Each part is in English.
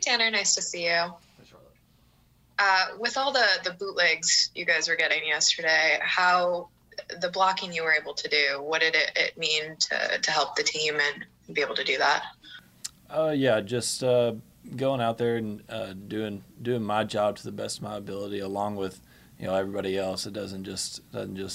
Tanner, nice to see you. With all the bootlegs you guys were getting yesterday, how the blocking you were able to do, what did it mean to help the team and be able to do that? Just going out there and doing my job to the best of my ability, along with everybody else. It isn't just me.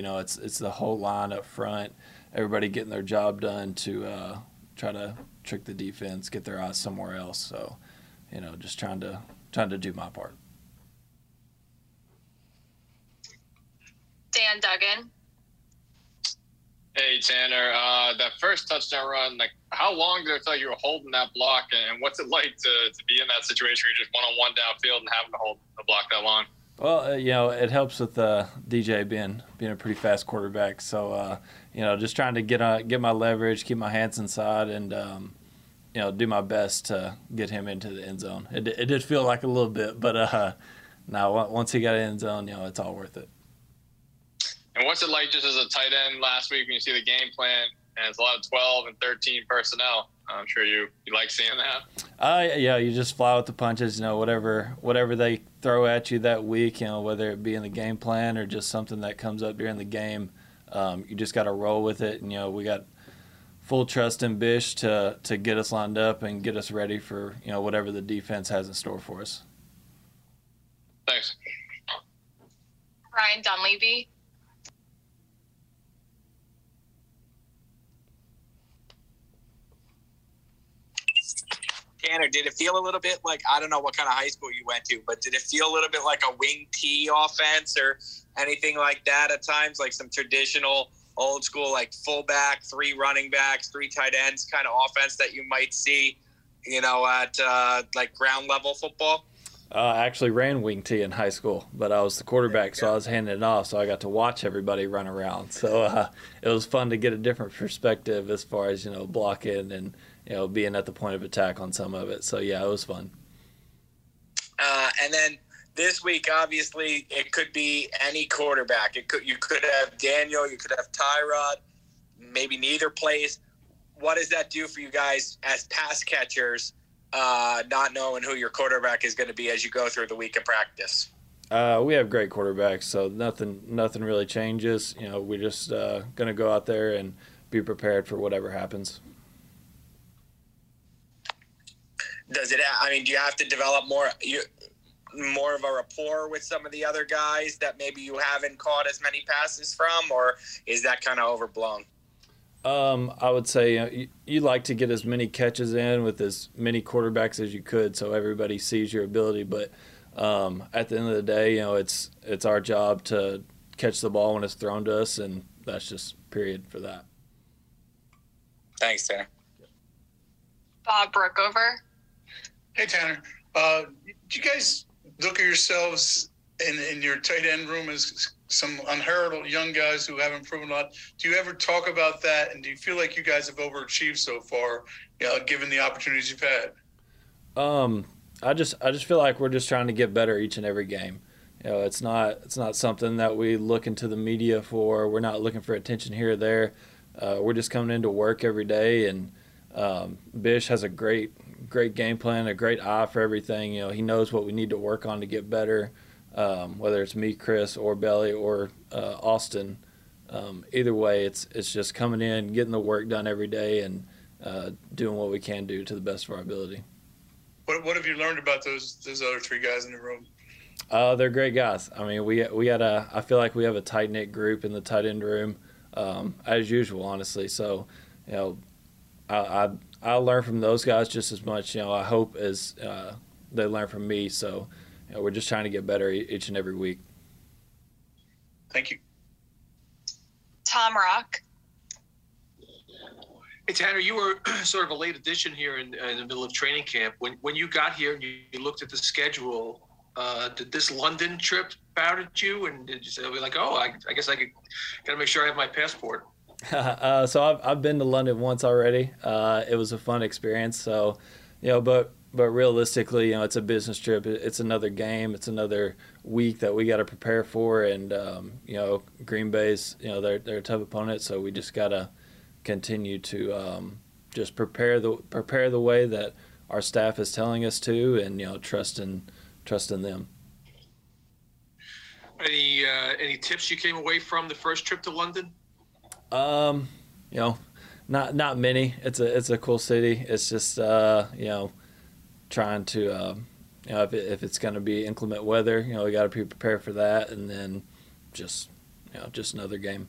It's the whole line up front. Everybody getting their job done to try to trick the defense, get their eyes somewhere else. So, just trying to do my part. Dan Duggan. Hey, Tanner. That first touchdown run, how long did it tell you were holding that block, and what's it like to be in that situation where you're just one-on-one downfield and having to hold the block that long? Well, it helps with DJ being a pretty fast quarterback. So, just trying to get my leverage, keep my hands inside, and do my best to get him into the end zone. It did feel like a little bit, but now once he got in the end zone, it's all worth it. And what's it like just as a tight end last week when you see the game plan and it's a lot of 12 and 13 personnel? I'm sure you like seeing that. You just fly with the punches, whatever they throw at you that week, whether it be in the game plan or just something that comes up during the game, you just got to roll with it. And, we got full trust in Bish to get us lined up and get us ready for, whatever the defense has in store for us. Thanks. Ryan Dunleavy. Tanner, did it feel a little bit like, I don't know what kind of high school you went to, but did it feel a little bit like a wing T offense or anything like that at times, like some traditional old school, like fullback, 3 running backs, 3 tight ends kind of offense that you might see, at like ground level football? I actually ran wing T in high school, but I was the quarterback, so I was handing it off, so I got to watch everybody run around. So it was fun to get a different perspective as far as, blocking and, being at the point of attack on some of it. So, yeah, it was fun. And then this week, obviously, it could be any quarterback. You could have Daniel. You could have Tyrod. Maybe neither plays. What does that do for you guys as pass catchers, not knowing who your quarterback is going to be as you go through the week of practice? We have great quarterbacks, so nothing really changes. We're just going to go out there and be prepared for whatever happens. Do you have to develop more of a rapport with some of the other guys that maybe you haven't caught as many passes from, or is that kind of overblown? I would say you like to get as many catches in with as many quarterbacks as you could, so everybody sees your ability. But at the end of the day, it's our job to catch the ball when it's thrown to us, and that's just period for that. Thanks, Tanner. Bob Brookover. Hey, Tanner. Do you guys look at yourselves in your tight end room as some unheralded young guys who haven't proven a lot? Do you ever talk about that, and do you feel like you guys have overachieved so far, given the opportunities you've had? I just feel like we're just trying to get better each and every game. It's not something that we look into the media for. We're not looking for attention here or there. We're just coming into work every day, and Bish has a great game plan, a great eye for everything. He knows what we need to work on to get better, whether it's me, Chris, or Belly, or Austin. Either way, it's just coming in, getting the work done every day, and doing what we can do to the best of our ability. What have you learned about those other three guys in the room? They're great guys. I mean, I feel like we have a tight knit group in the tight end room, as usual, honestly. So, you know, I learn from those guys just as much, you know, I hope, as they learn from me. So, you know, we're just trying to get better each and every week. Thank you. Tom Rock. Hey, Tanner, you were sort of a late addition here in the middle of training camp. When you got here and you looked at the schedule, did this London trip bow at you? And did you say, like, oh, I guess I got to make sure I have my passport? So I've been to London once already. It was a fun experience. So, you know, but realistically, you know, it's a business trip. It's another game. It's another week that we got to prepare for. And, you know, Green Bay's, you know, they're a tough opponent. So we just got to continue to just prepare the way that our staff is telling us to, and, you know, trust in them. Any tips you came away from the first trip to London? You know, not many. It's a cool city. It's just, you know, trying to, you know, if it's going to be inclement weather, you know, we got to be prepared for that. And then just, you know, just another game.